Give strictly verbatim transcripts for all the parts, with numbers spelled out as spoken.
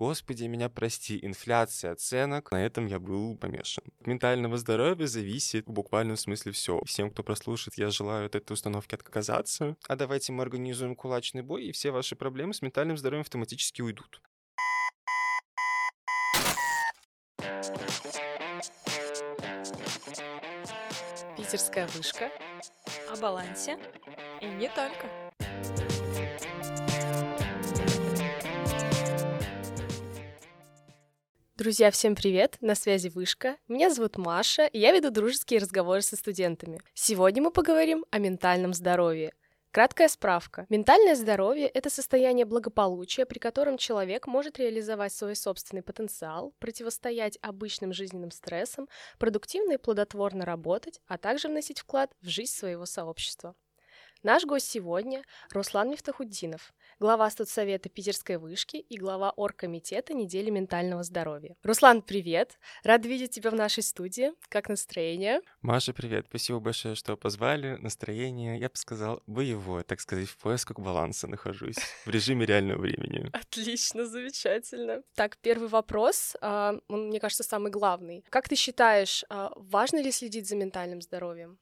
Господи, меня прости, инфляция оценок. На этом я был помешан. От ментального здоровья зависит в буквальном смысле все. Всем, кто прослушает, я желаю от этой установки отказаться. А давайте мы организуем кулачный бой, и все ваши проблемы с ментальным здоровьем автоматически уйдут. Питерская вышка, о балансе и не только. Друзья, всем привет! На связи Вышка. Меня зовут Маша, и я веду дружеские разговоры со студентами. Сегодня мы поговорим о ментальном здоровье. Краткая справка. Ментальное здоровье – это состояние благополучия, при котором человек может реализовать свой собственный потенциал, противостоять обычным жизненным стрессам, продуктивно и плодотворно работать, а также вносить вклад в жизнь своего сообщества. Наш гость сегодня – Руслан Мифтахутдинов, глава Студсовета Питерской вышки и глава Оргкомитета недели ментального здоровья. Руслан, привет! Рад видеть тебя в нашей студии. Как настроение? Маша, привет! Спасибо большое, что позвали. Настроение, я бы сказал, боевое, так сказать, в поисках баланса нахожусь, в режиме реального времени. Отлично, замечательно. Так, первый вопрос, он, мне кажется, самый главный. Как ты считаешь, важно ли следить за ментальным здоровьем?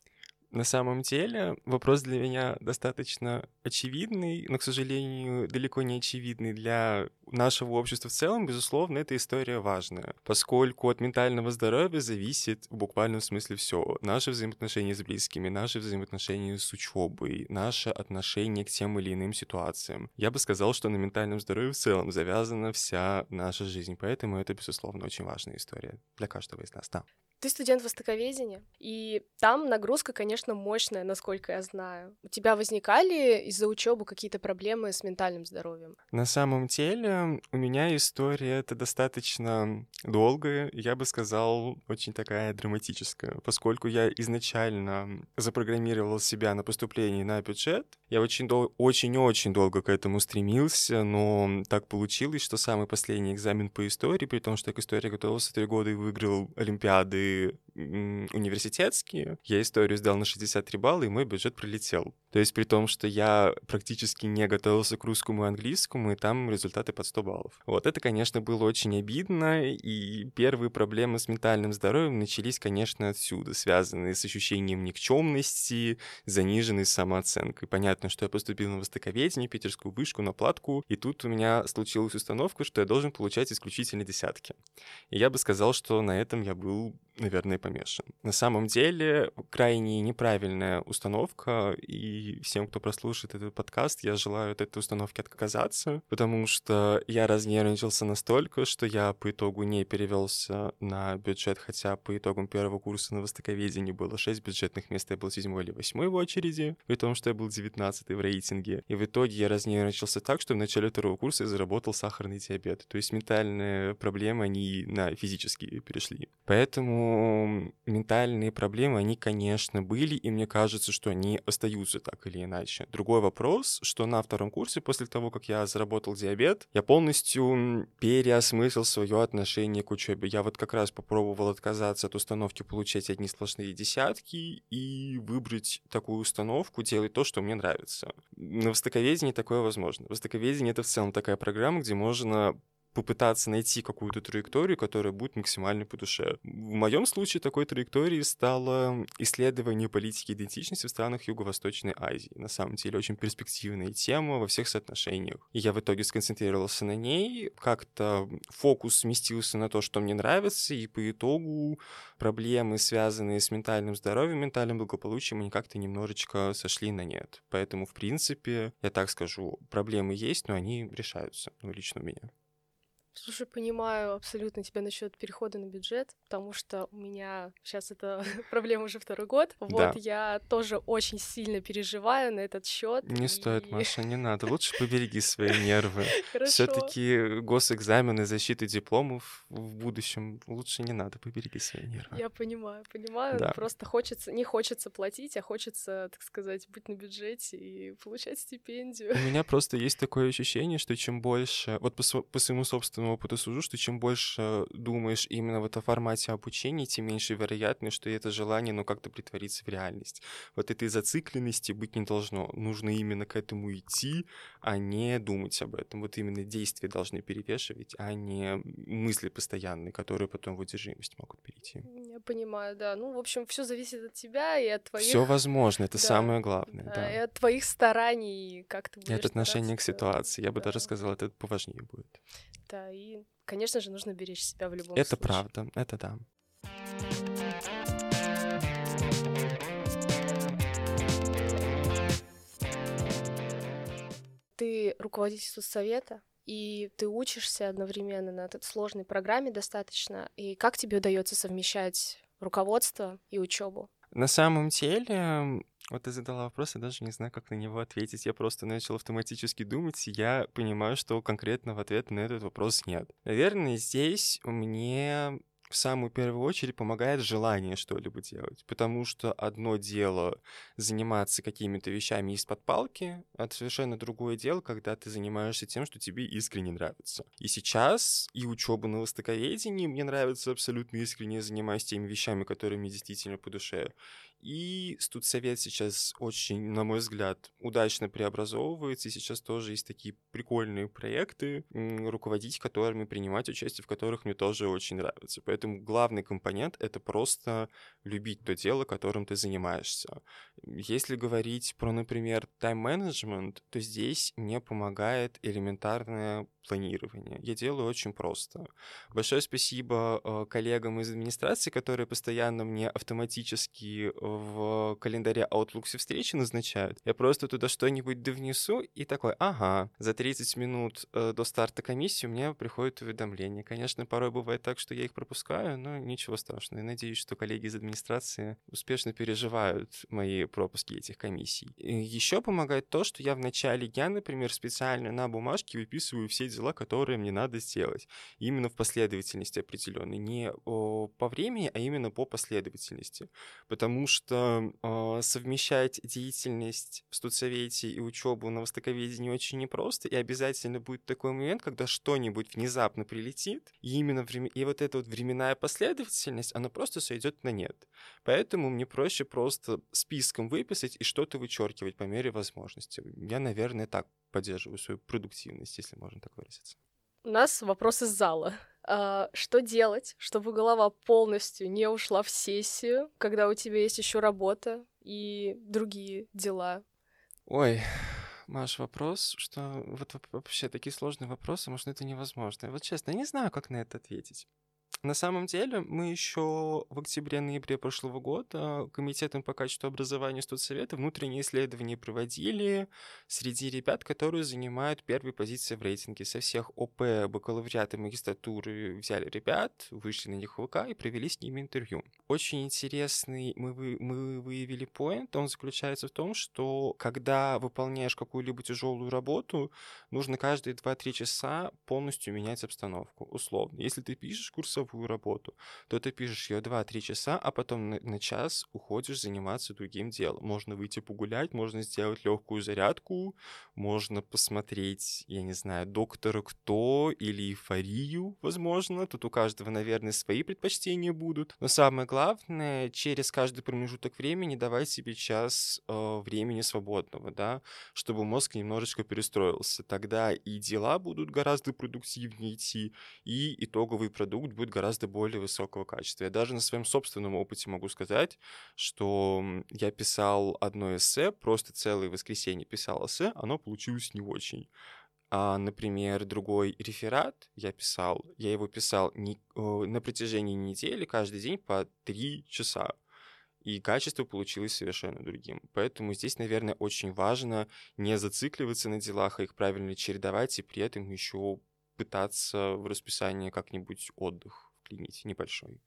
На самом деле вопрос для меня достаточно очевидный, но, к сожалению, далеко не очевидный для нашего общества в целом. Безусловно, эта история важная, поскольку от ментального здоровья зависит в буквальном смысле все. Наши взаимоотношения с близкими, наши взаимоотношения с учебой, наше отношение к тем или иным ситуациям. Я бы сказал, что на ментальном здоровье в целом завязана вся наша жизнь, поэтому это, безусловно, очень важная история для каждого из нас, да. Ты студент востоковедения, и там нагрузка, конечно, мощная, насколько я знаю. У тебя возникали из-за учебы какие-то проблемы с ментальным здоровьем? На самом деле у меня история это достаточно долгая, я бы сказал, очень такая драматическая, поскольку я изначально запрограммировал себя на поступление на бюджет. Я очень дол- очень-очень долго к этому стремился, но так получилось, что самый последний экзамен по истории, при том, что я к истории готовился три года и выиграл олимпиады университетские, я историю сдал на шестьдесят три балла, и мой бюджет пролетел. То есть при том, что я практически не готовился к русскому и английскому, и там результаты под сто баллов. Вот это, конечно, было очень обидно, и первые проблемы с ментальным здоровьем начались, конечно, отсюда, связанные с ощущением никчемности, заниженной самооценкой. Понятно, что я поступил на востоковедение, питерскую вышку, на платку, и тут у меня случилась установка, что я должен получать исключительно десятки. И я бы сказал, что на этом я был, наверное, помешан. На самом деле, крайне неправильная установка, и всем, кто прослушает этот подкаст, я желаю от этой установки отказаться, потому что я разнервничался настолько, что я по итогу не перевелся на бюджет, хотя по итогам первого курса на востоковедении было шесть бюджетных мест, я был седьмой или восьмой в очереди, при том, что я был девятнадцатый в рейтинге, и в итоге я разнервничался так, что в начале второго курса я заработал сахарный диабет, то есть ментальные проблемы, они на физические перешли. Поэтому ментальные проблемы, они, конечно, были, и мне кажется, что они остаются так или иначе. Другой вопрос, что на втором курсе, после того, как я заработал диабет, я полностью переосмыслил свое отношение к учебе. Я вот как раз попробовал отказаться от установки получать одни сплошные десятки и выбрать такую установку, делать то, что мне нравится. На востоковедении такое возможно. Востоковедение — это в целом такая программа, где можно попытаться найти какую-то траекторию, которая будет максимально по душе. В моем случае такой траекторией стало исследование политики идентичности в странах Юго-Восточной Азии. На самом деле очень перспективная тема во всех соотношениях. И я в итоге сконцентрировался на ней, как-то фокус сместился на то, что мне нравится, и по итогу проблемы, связанные с ментальным здоровьем, ментальным благополучием, они как-то немножечко сошли на нет. Поэтому, в принципе, я так скажу, проблемы есть, но они решаются, ну, лично у меня. Слушай, понимаю абсолютно тебя насчет перехода на бюджет, потому что у меня сейчас эта проблема уже второй год. Вот, да. Я тоже очень сильно переживаю на этот счет. Не и... стоит, Маша, не надо. Лучше побереги свои нервы. Все-таки госэкзамены, защиты дипломов в будущем лучше не надо, побереги свои нервы. Я понимаю, понимаю. Да. Просто хочется, не хочется платить, а хочется, так сказать, быть на бюджете и получать стипендию. У меня просто есть такое ощущение, что чем больше, вот по, по своему собственному собственному опыту сужу, что чем больше думаешь именно вот о формате обучения, тем меньше вероятность, что это желание, ну, как-то притворится в реальность. Вот этой зацикленности быть не должно. Нужно именно к этому идти, а не думать об этом. Вот именно действия должны перевешивать, а не мысли постоянные, которые потом в одержимость могут перейти. Я понимаю, да. Ну, в общем, все зависит от тебя и от твоих... Все возможно, это да. самое главное. Да. Да. И от твоих стараний, как ты будешь... И от отношения к ситуации. Я бы да. даже сказал, это поважнее будет. Да, и, конечно же, нужно беречь себя в любом это случае. Это правда, это да. Ты руководитель студсовета, и ты учишься одновременно на этой сложной программе достаточно. И как тебе удается совмещать руководство и учебу? На самом деле... Вот ты задала вопрос, я даже не знаю, как на него ответить. Я просто начал автоматически думать, и я понимаю, что конкретного ответа на этот вопрос нет. Наверное, здесь мне в самую первую очередь помогает желание что-либо делать, потому что одно дело заниматься какими-то вещами из-под палки, а совершенно другое дело, когда ты занимаешься тем, что тебе искренне нравится. И сейчас и учеба на востоковедении мне нравится абсолютно искренне, я занимаюсь теми вещами, которые мне действительно по душе. И студсовет сейчас очень, на мой взгляд, удачно преобразовывается, и сейчас тоже есть такие прикольные проекты, руководить которыми, принимать участие в которых мне тоже очень нравится. Поэтому главный компонент — это просто любить то дело, которым ты занимаешься. Если говорить про, например, тайм-менеджмент, то здесь мне помогает элементарное планирование. Я делаю очень просто. Большое спасибо коллегам из администрации, которые постоянно мне автоматически в календаре Outlook все встречи назначают. Я просто туда что-нибудь довнесу и такой, ага, за тридцать минут до старта комиссии у меня приходит уведомление. Конечно, порой бывает так, что я их пропускаю, но ничего страшного. Я надеюсь, что коллеги из администрации успешно переживают мои пропуски этих комиссий. Еще помогает то, что я в начале дня, например, специально на бумажке выписываю все дела, которые мне надо сделать. Именно в последовательности определенной. Не по времени, а именно по последовательности. Потому что э, совмещать деятельность в студсовете и учебу на востоковедении очень непросто, и обязательно будет такой момент, когда что-нибудь внезапно прилетит, и именно время... и вот эта вот временная последовательность, она просто сойдет на нет. Поэтому мне проще просто списком выписать и что-то вычеркивать по мере возможности. Я, наверное, так поддерживаю свою продуктивность, если можно так выразиться. У нас вопрос из зала. Что делать, чтобы голова полностью не ушла в сессию, когда у тебя есть еще работа и другие дела? Ой, Маш, вопрос, что вот вообще такие сложные вопросы, может, это невозможно. Вот честно, я не знаю, как на это ответить. На самом деле, мы еще в октябре-ноябре прошлого года комитетом по качеству образования студсовета внутренние исследования проводили среди ребят, которые занимают первые позиции в рейтинге. Со всех ОП, бакалавриата, магистратуры взяли ребят, вышли на них в ВК и провели с ними интервью. Очень интересный мы, вы, мы выявили поинт, он заключается в том, что когда выполняешь какую-либо тяжелую работу, нужно каждые два-три часа полностью менять обстановку, условно. Если ты пишешь курсовую работу, то ты пишешь ее два-три часа, а потом на, на час уходишь заниматься другим делом. Можно выйти погулять, можно сделать легкую зарядку, можно посмотреть, я не знаю, «Доктора Кто» или «Эйфорию», возможно. Тут у каждого, наверное, свои предпочтения будут. Но самое главное, через каждый промежуток времени давать себе час э, времени свободного, да, чтобы мозг немножечко перестроился. Тогда и дела будут гораздо продуктивнее идти, и итоговый продукт будет гораздо более высокого качества. Я даже на своем собственном опыте могу сказать, что я писал одно эссе, просто целое воскресенье писал эссе, оно получилось не очень. А, например, другой реферат я писал, я его писал не, на протяжении недели, каждый день по три часа. И качество получилось совершенно другим. Поэтому здесь, наверное, очень важно не зацикливаться на делах, а их правильно чередовать, и при этом еще пытаться в расписании как-нибудь отдых вклинить небольшой.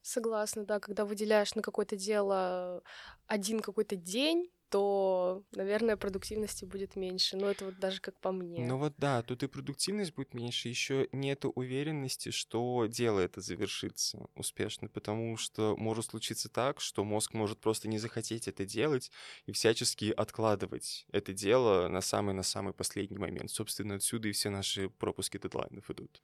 Согласна, да, когда выделяешь на какое-то дело один какой-то день, то, наверное, продуктивности будет меньше. Но это вот даже как по мне. Ну вот да, тут и продуктивность будет меньше, еще нет уверенности, что дело это завершится успешно, потому что может случиться так, что мозг может просто не захотеть это делать и всячески откладывать это дело на самый-на самый последний момент. Собственно, отсюда и все наши пропуски дедлайнов идут.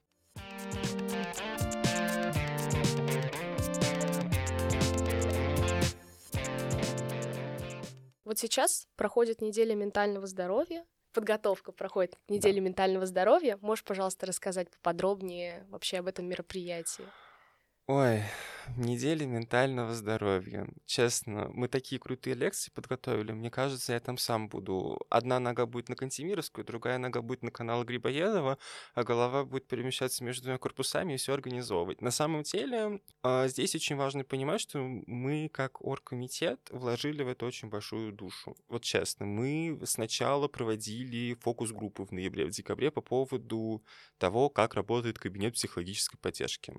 Вот сейчас проходит неделя ментального здоровья, подготовка проходит к неделе да. ментального здоровья. Можешь, пожалуйста, рассказать поподробнее вообще об этом мероприятии? Ой, неделя ментального здоровья. Честно, мы такие крутые лекции подготовили. Мне кажется, я там сам буду. Одна нога будет на Кантемировскую, другая нога будет на канал Грибоедова, а голова будет перемещаться между двумя корпусами и все организовывать. На самом деле, здесь очень важно понимать, что мы, как оргкомитет, вложили в это очень большую душу. Вот честно, мы сначала проводили фокус-группы в ноябре, в декабре по поводу того, как работает кабинет психологической поддержки,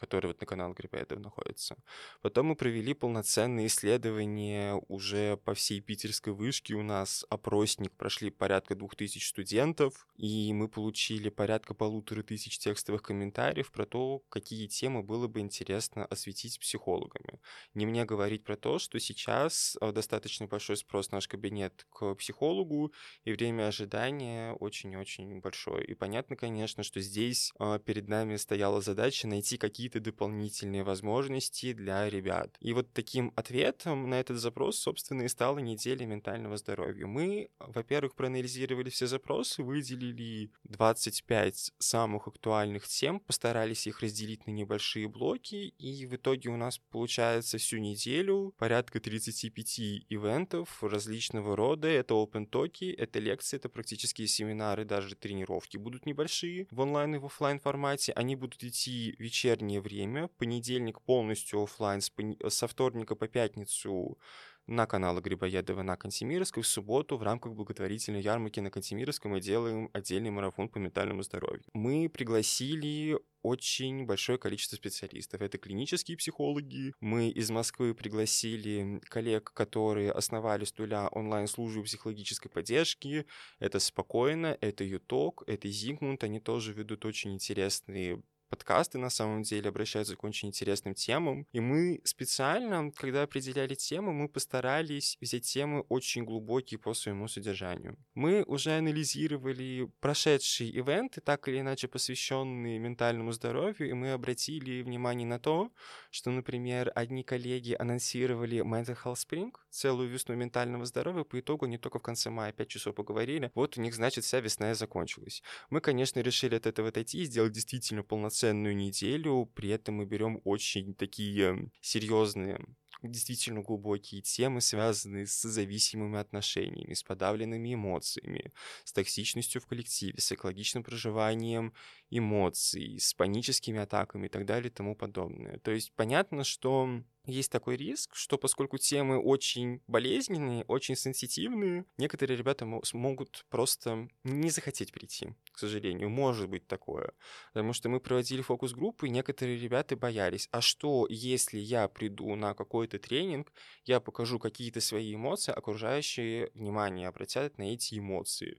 который вот на канале Грибоедова находится. Потом мы провели полноценные исследования уже по всей Питерской Вышке. У нас опросник, прошли порядка двух тысяч студентов, и мы получили порядка полутора тысяч текстовых комментариев про то, какие темы было бы интересно осветить психологами. Не мне говорить про то, что сейчас достаточно большой спрос на наш кабинет к психологу, и время ожидания очень-очень большое. И понятно, конечно, что здесь перед нами стояла задача найти какие-то дополнительные возможности для ребят. И вот таким ответом на этот запрос, собственно, и стала неделя ментального здоровья. Мы, во-первых, проанализировали все запросы, выделили двадцать пять самых актуальных тем, постарались их разделить на небольшие блоки, и в итоге у нас получается всю неделю порядка тридцать пять ивентов различного рода. Это опен-токи, это лекции, это практические семинары, даже тренировки будут небольшие в онлайн и в офлайн формате. Они будут идти вечерние время. Понедельник полностью офлайн, со вторника по пятницу на канале Грибоедова на Кантемировской. В субботу в рамках благотворительной ярмарки на Кантемировской мы делаем отдельный марафон по ментальному здоровью. Мы пригласили очень большое количество специалистов. Это клинические психологи. Мы из Москвы пригласили коллег, которые основали с нуля онлайн-службу психологической поддержки. Это «Спокойно», это «Юток», это «Зигмунд». Они тоже ведут очень интересные подкасты, на самом деле, обращаются к очень интересным темам. И мы специально, когда определяли темы, мы постарались взять темы очень глубокие по своему содержанию. Мы уже анализировали прошедшие ивенты, так или иначе посвященные ментальному здоровью, и мы обратили внимание на то, что, например, одни коллеги анонсировали Mental Health Spring, целую весну ментального здоровья, по итогу они только в конце мая пять часов поговорили, вот у них, значит, вся весна и закончилась. Мы, конечно, решили от этого отойти и сделать действительно полноценную ценную неделю, при этом мы берем очень такие серьезные, действительно глубокие темы, связанные с зависимыми отношениями, с подавленными эмоциями, с токсичностью в коллективе, с экологичным проживанием эмоций, с паническими атаками и так далее и тому подобное. То есть понятно, что есть такой риск, что поскольку темы очень болезненные, очень сенситивные, некоторые ребята могут просто не захотеть прийти, к сожалению. Может быть такое. Потому что мы проводили фокус-группы, и некоторые ребята боялись. А что, если я приду на какой-то тренинг, я покажу какие-то свои эмоции, окружающие внимание обратят на эти эмоции?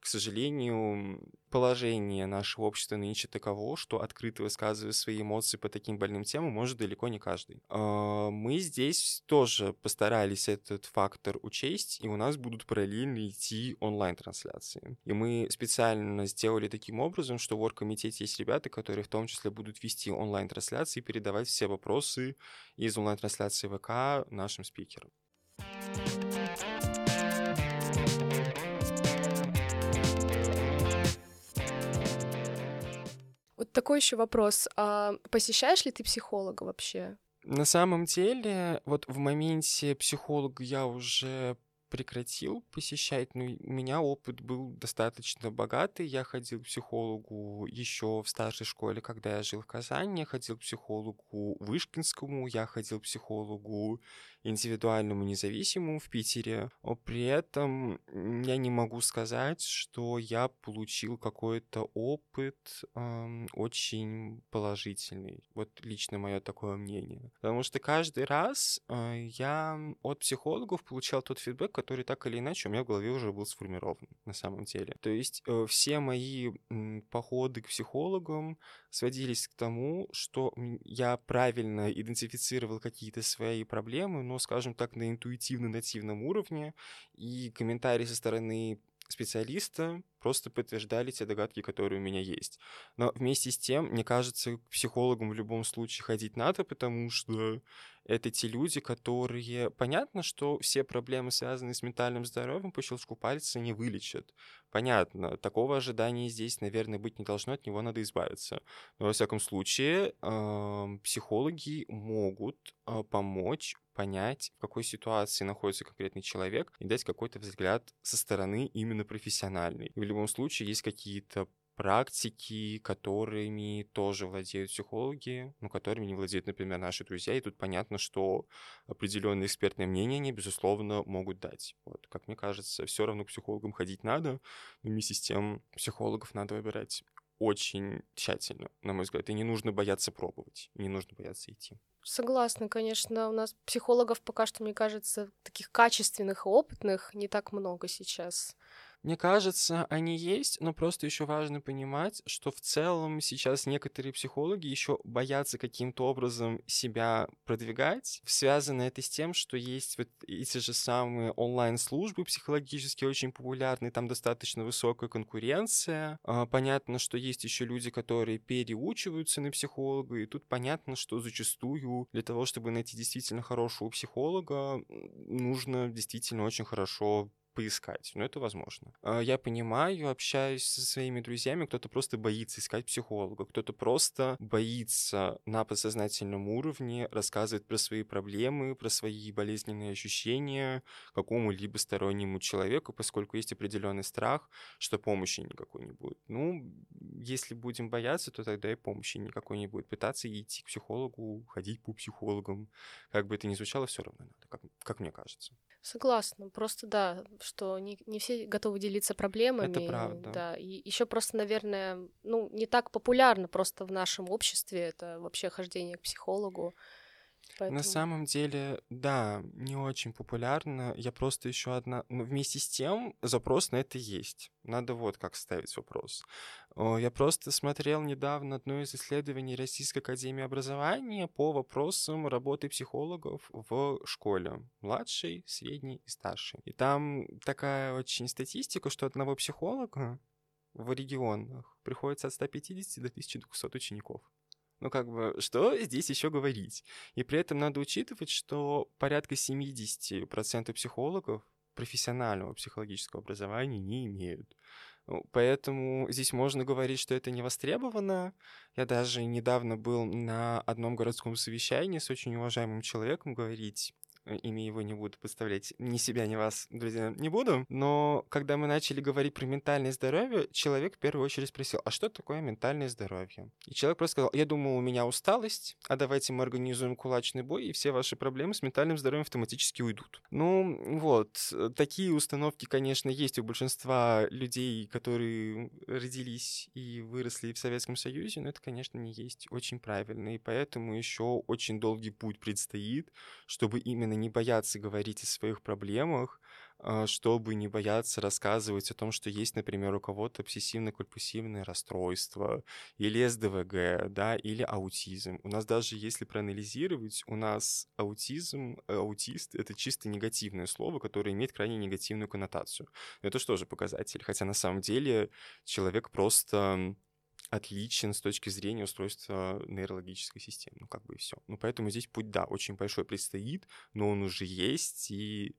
К сожалению, положение нашего общества нынче таково, что открыто высказывая свои эмоции по таким больным темам может далеко не каждый. Мы здесь тоже постарались этот фактор учесть, и у нас будут параллельно идти онлайн-трансляции. И мы специально сделали таким образом, что в оргкомитете есть ребята, которые в том числе будут вести онлайн-трансляции и передавать все вопросы из онлайн-трансляции ВК нашим спикерам. Вот такой еще вопрос. А посещаешь ли ты психолога вообще? На самом деле, вот в моменте психолога я уже прекратил посещать, но у меня опыт был достаточно богатый. Я ходил к психологу еще в старшей школе, когда я жил в Казани, я ходил к психологу вышкинскому, я ходил к психологу индивидуальному независимому в Питере. Но при этом я не могу сказать, что я получил какой-то опыт э, очень положительный. Вот лично мое такое мнение. Потому что каждый раз э, я от психологов получал тот фидбэк, который так или иначе у меня в голове уже был сформирован на самом деле. То есть э, все мои э, походы к психологам сводились к тому, что я правильно идентифицировал какие-то свои проблемы, но, скажем так, на интуитивно-нативном уровне, и комментарии со стороны специалиста просто подтверждали те догадки, которые у меня есть. Но вместе с тем, мне кажется, к психологам в любом случае ходить надо, потому что это те люди, которые... Понятно, что все проблемы, связанные с ментальным здоровьем, по щелчку пальца не вылечат. Понятно. Такого ожидания здесь, наверное, быть не должно, от него надо избавиться. Но, во всяком случае, психологи могут помочь понять, в какой ситуации находится конкретный человек, и дать какой-то взгляд со стороны именно профессиональной. В любом случае, есть какие-то практики, которыми тоже владеют психологи, но которыми не владеют, например, наши друзья. И тут понятно, что определенные экспертные мнения они, безусловно, могут дать. Вот, как мне кажется, все равно к психологам ходить надо, но вместе с тем психологов надо выбирать очень тщательно, на мой взгляд. И не нужно бояться пробовать, не нужно бояться идти. Согласна, конечно, у нас психологов пока что, мне кажется, таких качественных и опытных не так много сейчас. Мне кажется, они есть, но просто еще важно понимать, что в целом сейчас некоторые психологи еще боятся каким-то образом себя продвигать. Связано это с тем, что есть вот эти же самые онлайн-службы психологически очень популярные, там достаточно высокая конкуренция. Понятно, что есть еще люди, которые переучиваются на психолога, и тут понятно, что зачастую для того, чтобы найти действительно хорошего психолога, нужно действительно очень хорошо поискать, но это возможно. Я понимаю, общаюсь со своими друзьями, кто-то просто боится искать психолога, кто-то просто боится на подсознательном уровне рассказывать про свои проблемы, про свои болезненные ощущения какому-либо стороннему человеку, поскольку есть определенный страх, что помощи никакой не будет. Ну, если будем бояться, то тогда и помощи никакой не будет. Пытаться идти к психологу, ходить по психологам, как бы это ни звучало, все равно надо, как, как мне кажется. Согласна, просто да, что не, не все готовы делиться проблемами. Это правда. Да, и еще просто, наверное, ну, не так популярно просто в нашем обществе это вообще хождение к психологу. Поэтому... На самом деле, да, не очень популярно. Я просто еще одна... Но вместе с тем запрос на это есть. Надо вот как ставить вопрос. Я просто смотрел недавно одно из исследований Российской академии образования по вопросам работы психологов в школе. Младшей, средней и старшей. И там такая очень статистика, что одного психолога в регионах приходится от ста пятидесяти до тысячи двухсот учеников. Ну, как бы, что здесь еще говорить? И при этом надо учитывать, что порядка семьдесят процентов психологов профессионального психологического образования не имеют. Поэтому здесь можно говорить, что это не востребовано. Я даже недавно был на одном городском совещании с очень уважаемым человеком говорить... Имя его не буду подставлять, ни себя, ни вас, друзья, не буду. Но когда мы начали говорить про ментальное здоровье, человек в первую очередь спросил, а что такое ментальное здоровье? И человек просто сказал, я думал, у меня усталость, а давайте мы организуем кулачный бой, и все ваши проблемы с ментальным здоровьем автоматически уйдут. Ну вот, такие установки, конечно, есть у большинства людей, которые родились и выросли в Советском Союзе, но это, конечно, не есть очень правильно, и поэтому еще очень долгий путь предстоит, чтобы именно не бояться говорить о своих проблемах, чтобы не бояться рассказывать о том, что есть, например, у кого-то обсессивно-компульсивное расстройство, или эс дэ вэ гэ, да, или аутизм. У нас даже, если проанализировать, у нас аутизм, аутист — это чисто негативное слово, которое имеет крайне негативную коннотацию. Это же тоже показатель, хотя на самом деле человек просто... отличен с точки зрения устройства нейрологической системы, ну как бы и все. Ну поэтому здесь путь, да, очень большой предстоит, но он уже есть, и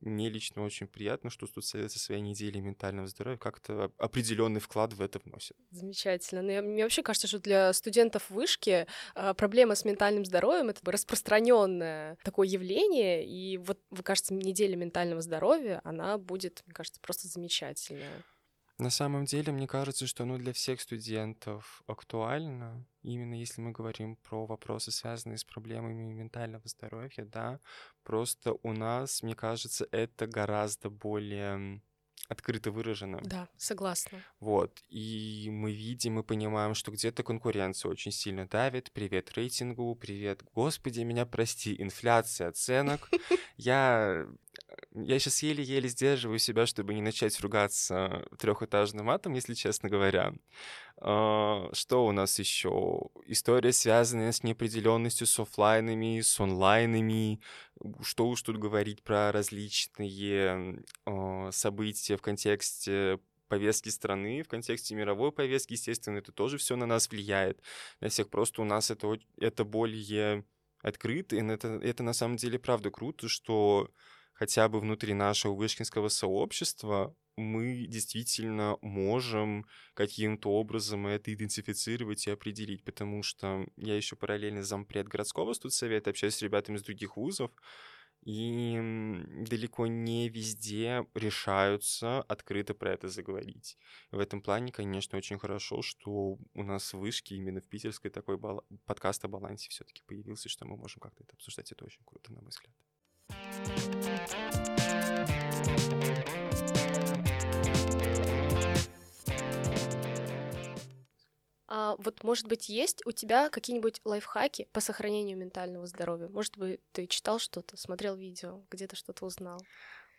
мне лично очень приятно, что Студсовет со своей неделей ментального здоровья как-то определенный вклад в это вносит. Замечательно. Но я, мне вообще кажется, что для студентов вышки проблема с ментальным здоровьем — это распространенное такое явление, и вот, кажется, неделя ментального здоровья, она будет, мне кажется, просто замечательная. На самом деле, мне кажется, что оно для всех студентов актуально, именно если мы говорим про вопросы, связанные с проблемами ментального здоровья, да, просто у нас, мне кажется, это гораздо более... открыто выражено. Да, согласна. Вот, и мы видим, мы понимаем, что где-то конкуренция очень сильно давит. Привет рейтингу, привет, господи, меня прости, инфляция оценок. Я Я сейчас еле-еле сдерживаю себя, чтобы не начать ругаться трехэтажным матом, если честно говоря. Что у нас еще? История, связанная с неопределенностью, с офлайнами, с онлайнами. Что уж тут говорить про различные события в контексте повестки страны, в контексте мировой повестки, естественно, это тоже все на нас влияет. На всех просто у нас это, это более открыто, и это, это на самом деле правда круто, что хотя бы внутри нашего вышкинского сообщества мы действительно можем каким-то образом это идентифицировать и определить, потому что я еще параллельно зампред городского студсовета, общаюсь с ребятами из других вузов, и далеко не везде решаются открыто про это заговорить. В этом плане, конечно, очень хорошо, что у нас в Вышке, именно в Питерской, такой бал... подкаст о балансе все-таки появился, что мы можем как-то это обсуждать. Это очень круто, на мой взгляд. А вот, может быть, есть у тебя какие-нибудь лайфхаки по сохранению ментального здоровья? Может быть, ты читал что-то, смотрел видео, где-то что-то узнал?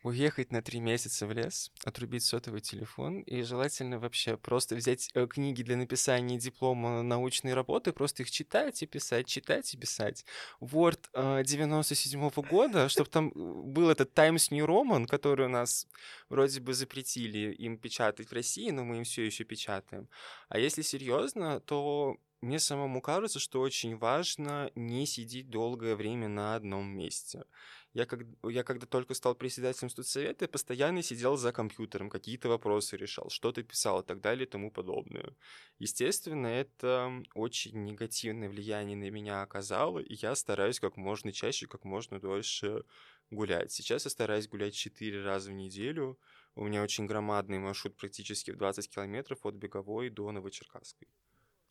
Уехать на три месяца в лес, отрубить сотовый телефон и желательно вообще просто взять книги для написания диплома, научной работы, просто их читать и писать, читать и писать. Word девяносто седьмого года, чтобы там был этот Times New Roman, который у нас вроде бы запретили им печатать в России, но мы им все еще печатаем. А если серьезно, то мне самому кажется, что очень важно не сидеть долгое время на одном месте. Я, как, я когда только стал председателем студсовета, я постоянно сидел за компьютером, какие-то вопросы решал, что-то писал и так далее и тому подобное. Естественно, это очень негативное влияние на меня оказало, и я стараюсь как можно чаще, как можно дольше гулять. Сейчас я стараюсь гулять четыре раза в неделю. У меня очень громадный маршрут, практически в двадцать километров от Беговой до Новочеркасской.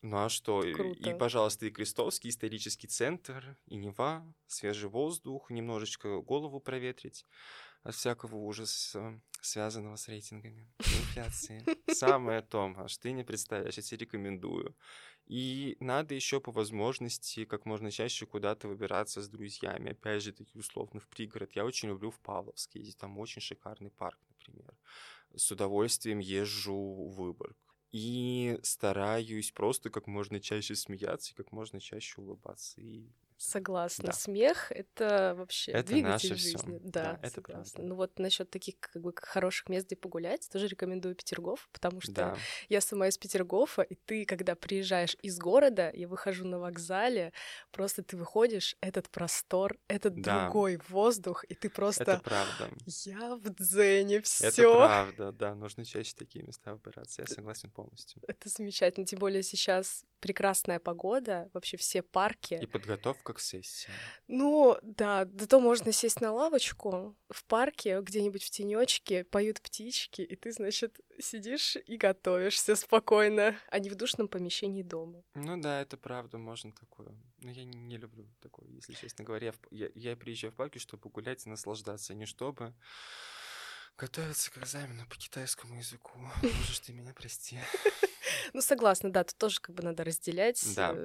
Ну а что? Круто. И, пожалуйста, и Крестовский, исторический центр, и Нева, свежий воздух, немножечко голову проветрить от всякого ужаса, связанного с рейтингами, инфляцией. Самое то, аж ты не представляешь, я тебе рекомендую. И надо еще по возможности как можно чаще куда-то выбираться с друзьями. Опять же, таки условно, в пригород. Я очень люблю в Павловске, здесь там очень шикарный парк, например. С удовольствием езжу в Выборг. И стараюсь просто как можно чаще смеяться, как можно чаще улыбаться. И... Согласна. Да. Смех — это вообще это двигатель наше жизни. Всё. Да, да, согласна. Ну вот насчет таких как бы хороших мест, где погулять, тоже рекомендую Петергоф, потому что да. я сама из Петергофа, и ты, когда приезжаешь из города, я выхожу на вокзале, просто ты выходишь, этот простор, этот да. другой воздух, и ты просто... Это правда. Я в дзене, все. Это правда, да, нужно чаще такие места выбираться, я согласен полностью. Это замечательно, тем более сейчас прекрасная погода, вообще все парки. И подготовка как сессия. Ну, да, да, то можно сесть на лавочку в парке, где-нибудь в тенечке, поют птички, и ты, значит, сидишь и готовишься спокойно, а не в душном помещении дома. Ну да, это правда, можно такое. Но я не, не люблю такое, если честно говоря. Я, я приезжаю в парки, чтобы гулять и наслаждаться, не чтобы готовиться к экзамену по китайскому языку. Можешь ты меня прости. Ну, согласна, да, тут тоже как бы надо разделять. Да,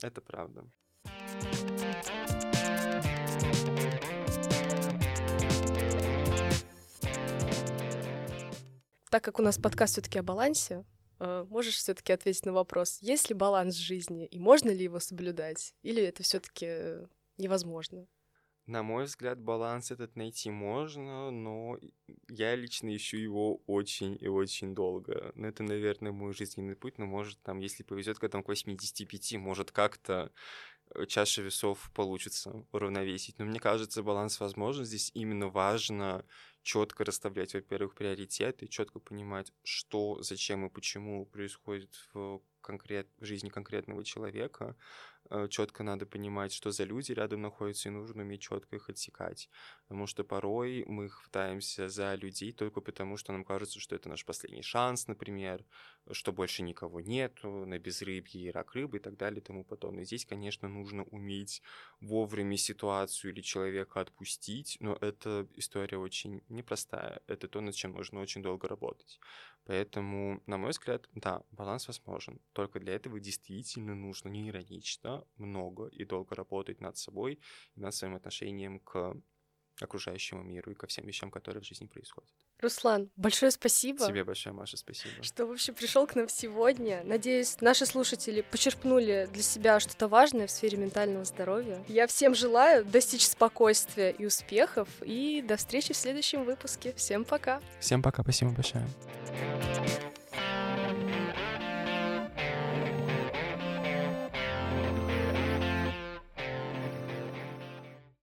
это правда. Так как у нас подкаст все-таки о балансе, можешь все-таки ответить на вопрос: есть ли баланс в жизни и можно ли его соблюдать, или это все-таки невозможно? На мой взгляд, баланс этот найти можно, но я лично ищу его очень и очень долго. Ну, это, наверное, мой жизненный путь, но может, там, если повезет, когда там к восьмидесяти пяти, может, как-то чаша весов получится уравновесить. Но мне кажется, баланс возможен. Здесь именно важно четко расставлять, во-первых, приоритеты, четко понимать, что, зачем и почему происходит в, конкрет... в жизни конкретного человека. Четко надо понимать, что за люди рядом находятся, и нужно уметь четко их отсекать. Потому что порой мы хватаемся за людей только потому, что нам кажется, что это наш последний шанс, например, что больше никого нету, на безрыбье и рак рыбы и так далее и тому подобное. Здесь, конечно, нужно уметь вовремя ситуацию или человека отпустить, но эта история очень непростая. Это то, над чем нужно очень долго работать. Поэтому, на мой взгляд, да, баланс возможен. Только для этого действительно нужно не иронично, много и долго работать над собой и над своим отношением к окружающему миру и ко всем вещам, которые в жизни происходят. Руслан, большое спасибо. Тебе большое, Маша, спасибо. Что вообще пришел к нам сегодня. Надеюсь, наши слушатели почерпнули для себя что-то важное в сфере ментального здоровья. Я всем желаю достичь спокойствия и успехов, и до встречи в следующем выпуске. Всем пока. Всем пока, спасибо большое.